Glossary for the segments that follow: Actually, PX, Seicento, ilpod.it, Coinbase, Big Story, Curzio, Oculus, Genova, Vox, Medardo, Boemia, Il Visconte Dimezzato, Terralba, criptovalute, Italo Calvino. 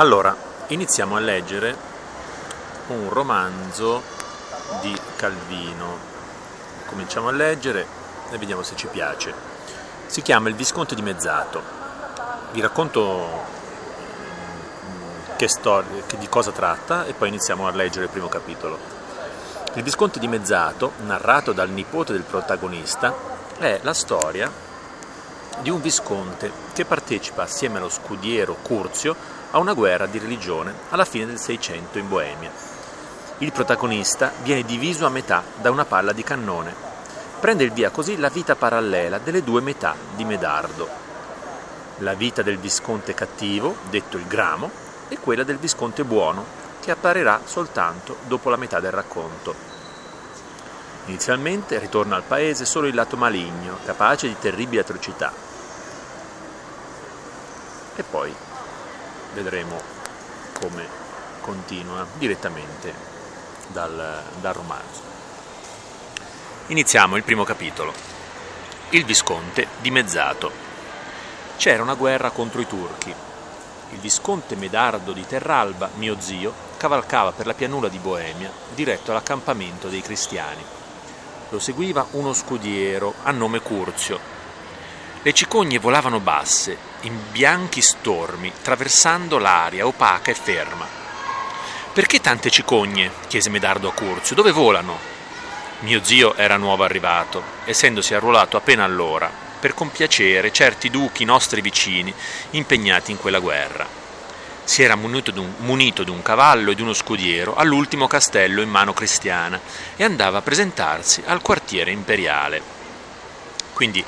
Allora, iniziamo a leggere un romanzo di Calvino. Cominciamo a leggere e vediamo se ci piace. Si chiama Il Visconte Dimezzato. Vi racconto di cosa tratta e poi iniziamo a leggere il primo capitolo. Il Visconte Dimezzato, narrato dal nipote del protagonista, è la storia di un visconte che partecipa assieme allo scudiero Curzio a una guerra di religione alla fine del Seicento in Boemia. Il protagonista viene diviso a metà da una palla di cannone. Prende il via così la vita parallela delle due metà di Medardo. La vita del visconte cattivo, detto il Gramo, e quella del visconte buono, che apparirà soltanto dopo la metà del racconto. Inizialmente ritorna al paese solo il lato maligno, capace di terribili atrocità. E poi vedremo come continua direttamente dal romanzo. Iniziamo il primo capitolo. Il Visconte Dimezzato. C'era una guerra contro i turchi. Il visconte Medardo di Terralba, mio zio, cavalcava per la pianura di Boemia diretto all'accampamento dei cristiani. Lo seguiva uno scudiero a nome Curzio. Le cicogne volavano basse, in bianchi stormi, traversando l'aria opaca e ferma. «Perché tante cicogne?» chiese Medardo a Curzio. «Dove volano?» Mio zio era nuovo arrivato, essendosi arruolato appena allora, per compiacere certi duchi nostri vicini impegnati in quella guerra. Si era munito di un cavallo e di uno scudiero all'ultimo castello in mano cristiana e andava a presentarsi al quartiere imperiale. Quindi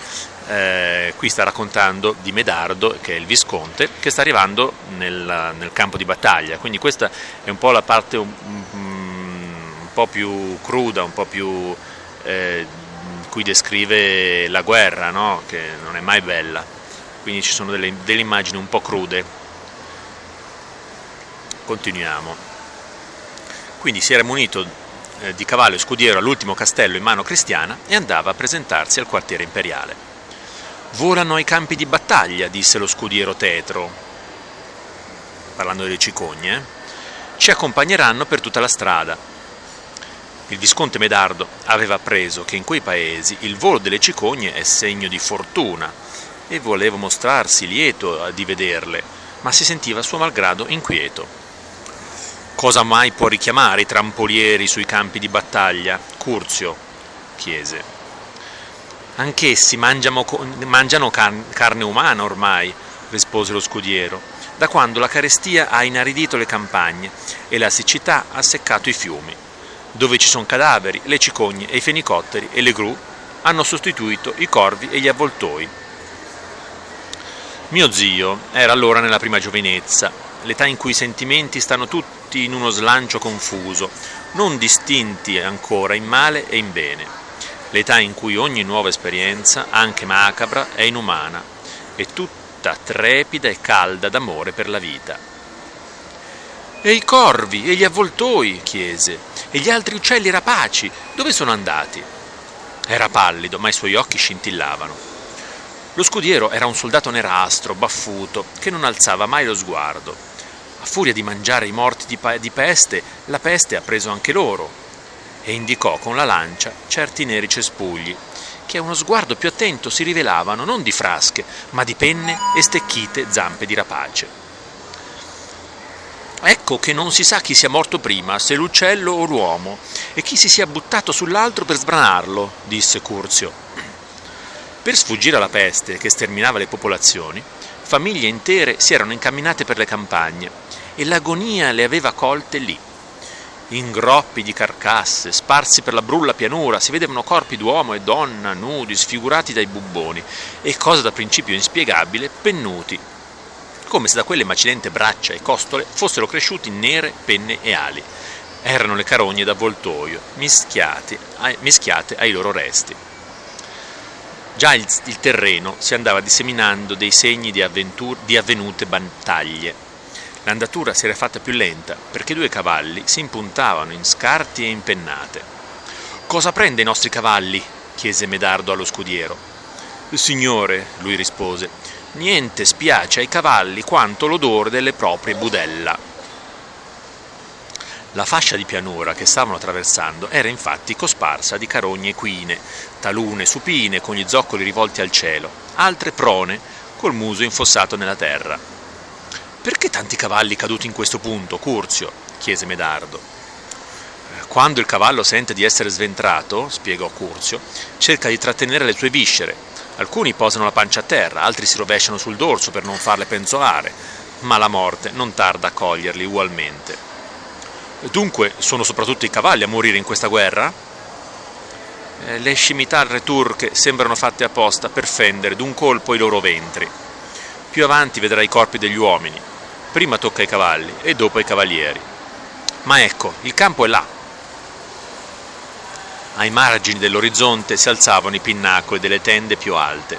qui sta raccontando di Medardo, che è il visconte, che sta arrivando nel campo di battaglia. Quindi questa è un po' la parte un po' più cruda, un po' più cui descrive la guerra, no? Che non è mai bella. Quindi ci sono delle immagini un po' crude. Continuiamo. Quindi si era munito di cavallo e scudiero all'ultimo castello in mano cristiana e andava a presentarsi al quartiere imperiale. «Volano ai campi di battaglia», disse lo scudiero tetro, parlando delle cicogne, «ci accompagneranno per tutta la strada». Il visconte Medardo aveva appreso che in quei paesi il volo delle cicogne è segno di fortuna e voleva mostrarsi lieto di vederle, ma si sentiva a suo malgrado inquieto. «Cosa mai può richiamare i trampolieri sui campi di battaglia?» Curzio chiese. «Anch'essi mangiano carne umana ormai», rispose lo scudiero, «da quando la carestia ha inaridito le campagne e la siccità ha seccato i fiumi. Dove ci sono cadaveri, le cicogne e i fenicotteri e le gru hanno sostituito i corvi e gli avvoltoi». Mio zio era allora nella prima giovinezza, l'età in cui i sentimenti stanno tutti in uno slancio confuso, non distinti ancora in male e in bene, l'età in cui ogni nuova esperienza, anche macabra, è inumana e tutta trepida e calda d'amore per la vita. «E i corvi, e gli avvoltoi?» chiese, «e gli altri uccelli rapaci, dove sono andati?» Era pallido, ma i suoi occhi scintillavano. Lo scudiero era un soldato nerastro, baffuto, che non alzava mai lo sguardo. A furia di mangiare i morti di peste, la peste ha preso anche loro, e indicò con la lancia certi neri cespugli, che a uno sguardo più attento si rivelavano non di frasche, ma di penne e stecchite zampe di rapace. «Ecco che non si sa chi sia morto prima, se l'uccello o l'uomo, e chi si sia buttato sull'altro per sbranarlo», disse Curzio. Per sfuggire alla peste che sterminava le popolazioni, famiglie intere si erano incamminate per le campagne e l'agonia le aveva colte lì. In groppi di carcasse, sparsi per la brulla pianura, si vedevano corpi d'uomo e donna nudi, sfigurati dai bubboni e, cosa da principio inspiegabile, pennuti, come se da quelle macilente braccia e costole fossero cresciuti nere penne e ali. Erano le carogne d'avvoltoio, mischiate ai loro resti. Già il terreno si andava disseminando dei segni di avvenute battaglie. L'andatura si era fatta più lenta perché due cavalli si impuntavano in scarti e impennate. «Cosa prende i nostri cavalli?» chiese Medardo allo scudiero. «Signore», lui rispose, niente spiace ai cavalli quanto l'odore delle proprie budella. La fascia di pianura che stavano attraversando era infatti cosparsa di carogne equine, talune supine con gli zoccoli rivolti al cielo, altre prone col muso infossato nella terra. «Perché tanti cavalli caduti in questo punto, Curzio?» chiese Medardo. «Quando il cavallo sente di essere sventrato», spiegò Curzio, «cerca di trattenere le sue viscere. Alcuni posano la pancia a terra, altri si rovesciano sul dorso per non farle penzolare, ma la morte non tarda a coglierli ugualmente». «Dunque sono soprattutto i cavalli a morire in questa guerra?» «Le scimitarre turche sembrano fatte apposta per fendere d'un colpo i loro ventri. Più avanti vedrai i corpi degli uomini. Prima tocca ai cavalli e dopo ai cavalieri. Ma ecco, il campo è là!» Ai margini dell'orizzonte si alzavano i pinnacoli delle tende più alte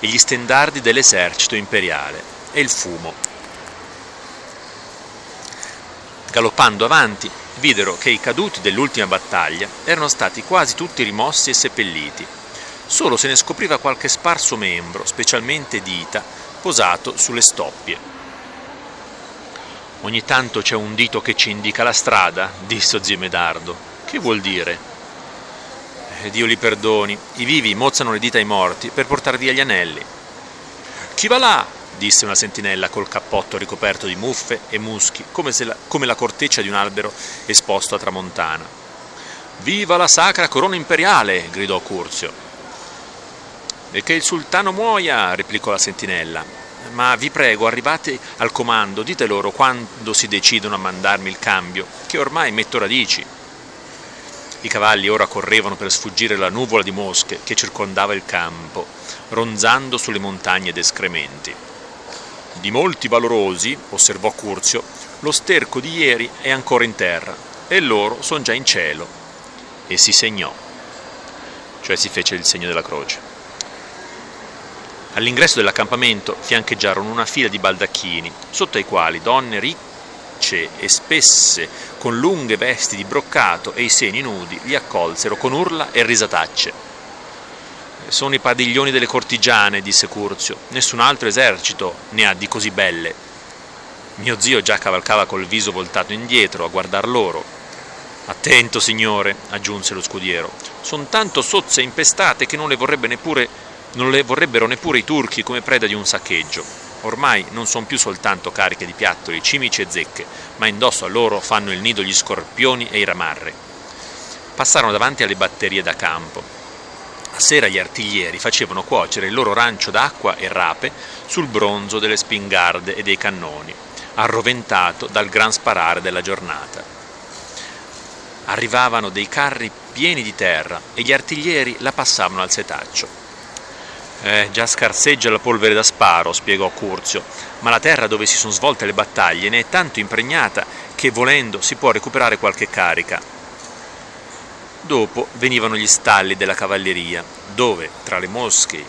e gli stendardi dell'esercito imperiale e il fumo. Galoppando avanti, videro che i caduti dell'ultima battaglia erano stati quasi tutti rimossi e seppelliti. Solo se ne scopriva qualche sparso membro, specialmente dita, posato sulle stoppie. «Ogni tanto c'è un dito che ci indica la strada», disse zio Medardo. «Che vuol dire?» «Dio li perdoni, i vivi mozzano le dita ai morti per portar via gli anelli». «Chi va là?» disse una sentinella col cappotto ricoperto di muffe e muschi, come la corteccia di un albero esposto a tramontana. «Viva la sacra corona imperiale!» gridò Curzio. «E che il sultano muoia!» replicò la sentinella. «Ma vi prego, arrivate al comando, dite loro quando si decidono a mandarmi il cambio, che ormai metto radici». I cavalli ora correvano per sfuggire alla nuvola di mosche che circondava il campo, ronzando sulle montagne ed escrementi. «Di molti valorosi», osservò Curzio, «lo sterco di ieri è ancora in terra e loro sono già in cielo». E si segnò, cioè si fece il segno della croce. All'ingresso dell'accampamento fiancheggiarono una fila di baldacchini, sotto ai quali donne ricce e spesse, con lunghe vesti di broccato e i seni nudi, li accolsero con urla e risatacce. «Sono i padiglioni delle cortigiane», disse Curzio, «nessun altro esercito ne ha di così belle». Mio zio già cavalcava col viso voltato indietro a guardar loro. «Attento, signore», aggiunse lo scudiero, «son tanto sozze e impestate che non le vorrebbero neppure i turchi come preda di un saccheggio. Ormai non son più soltanto cariche di piattoli, cimici e zecche, ma indosso a loro fanno il nido gli scorpioni e i ramarri». Passarono davanti alle batterie da campo. A sera gli artiglieri facevano cuocere il loro rancio d'acqua e rape sul bronzo delle spingarde e dei cannoni, arroventato dal gran sparare della giornata. Arrivavano dei carri pieni di terra e gli artiglieri la passavano al setaccio. «Già scarseggia la polvere da sparo», spiegò Curzio, «ma la terra dove si sono svolte le battaglie ne è tanto impregnata che volendo si può recuperare qualche carica». Dopo venivano gli stalli della cavalleria, dove, tra le mosche,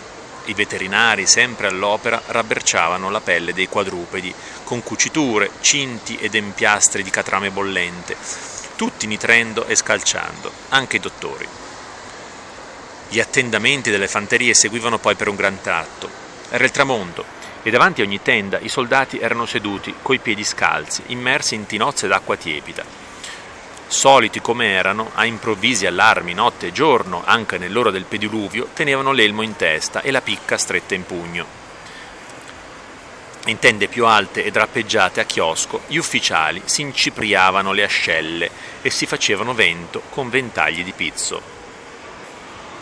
i veterinari sempre all'opera rabberciavano la pelle dei quadrupedi, con cuciture, cinti ed empiastri di catrame bollente, tutti nitrendo e scalciando, anche i dottori. Gli attendamenti delle fanterie seguivano poi per un gran tratto. Era il tramonto, e davanti a ogni tenda i soldati erano seduti, coi piedi scalzi, immersi in tinozze d'acqua tiepida. Soliti come erano, a improvvisi allarmi notte e giorno, anche nell'ora del pediluvio, tenevano l'elmo in testa e la picca stretta in pugno. In tende più alte e drappeggiate a chiosco, gli ufficiali si incipriavano le ascelle e si facevano vento con ventagli di pizzo.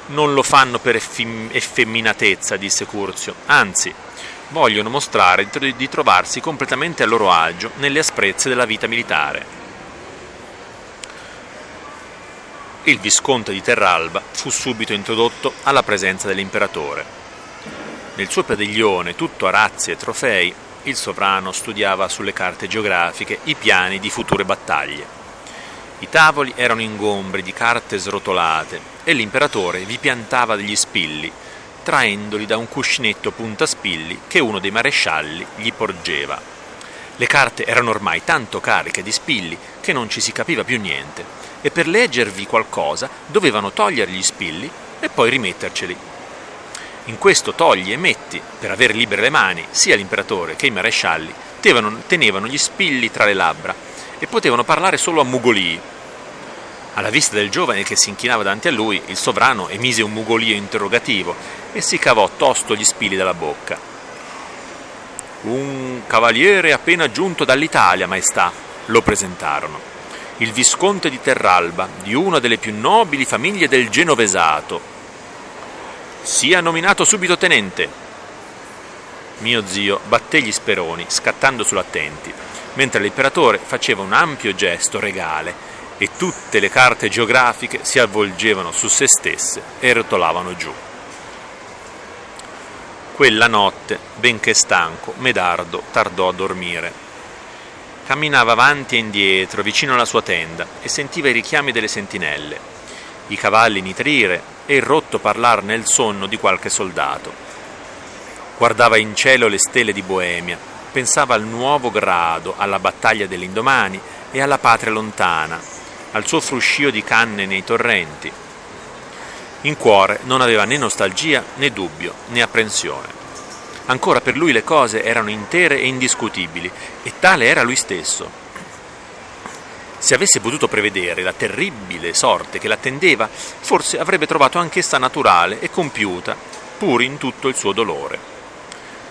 «Non lo fanno per effeminatezza», disse Curzio, «anzi, vogliono mostrare di trovarsi completamente a loro agio nelle asprezze della vita militare». Il visconte di Terralba fu subito introdotto alla presenza dell'imperatore. Nel suo padiglione, tutto a razzi e trofei, il sovrano studiava sulle carte geografiche i piani di future battaglie. I tavoli erano ingombri di carte srotolate e l'imperatore vi piantava degli spilli, traendoli da un cuscinetto puntaspilli che uno dei marescialli gli porgeva. Le carte erano ormai tanto cariche di spilli che non ci si capiva più niente, e per leggervi qualcosa dovevano togliere gli spilli e poi rimetterceli. In questo togli e metti, per aver libere le mani, sia l'imperatore che i marescialli tenevano gli spilli tra le labbra e potevano parlare solo a mugolii. Alla vista del giovane che si inchinava davanti a lui, il sovrano emise un mugolio interrogativo e si cavò tosto gli spilli dalla bocca. «Un cavaliere appena giunto dall'Italia, maestà», lo presentarono. «Il visconte di Terralba, di una delle più nobili famiglie del Genovesato. Sia nominato subito tenente». Mio zio batté gli speroni, scattando sull'attenti, mentre l'imperatore faceva un ampio gesto regale e tutte le carte geografiche si avvolgevano su se stesse e rotolavano giù. Quella notte, benché stanco, Medardo tardò a dormire. Camminava avanti e indietro vicino alla sua tenda e sentiva i richiami delle sentinelle, i cavalli nitrire e il rotto parlar nel sonno di qualche soldato. Guardava in cielo le stelle di Boemia, pensava al nuovo grado, alla battaglia dell'indomani e alla patria lontana, al suo fruscio di canne nei torrenti. In cuore non aveva né nostalgia, né dubbio, né apprensione. Ancora per lui le cose erano intere e indiscutibili, e tale era lui stesso. Se avesse potuto prevedere la terribile sorte che l'attendeva, forse avrebbe trovato anch'essa naturale e compiuta, pur in tutto il suo dolore.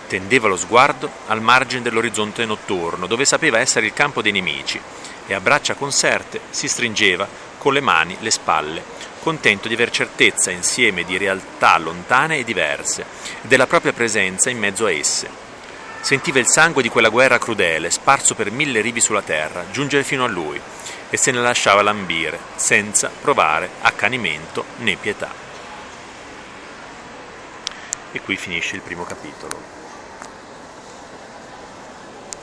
Tendeva lo sguardo al margine dell'orizzonte notturno, dove sapeva essere il campo dei nemici, e a braccia conserte si stringeva con le mani le spalle, contento di aver certezza insieme di realtà lontane e diverse, e della propria presenza in mezzo a esse. Sentiva il sangue di quella guerra crudele, sparso per 1000 rivi sulla terra, giungere fino a lui, e se ne lasciava lambire, senza provare accanimento né pietà. E qui finisce il primo capitolo.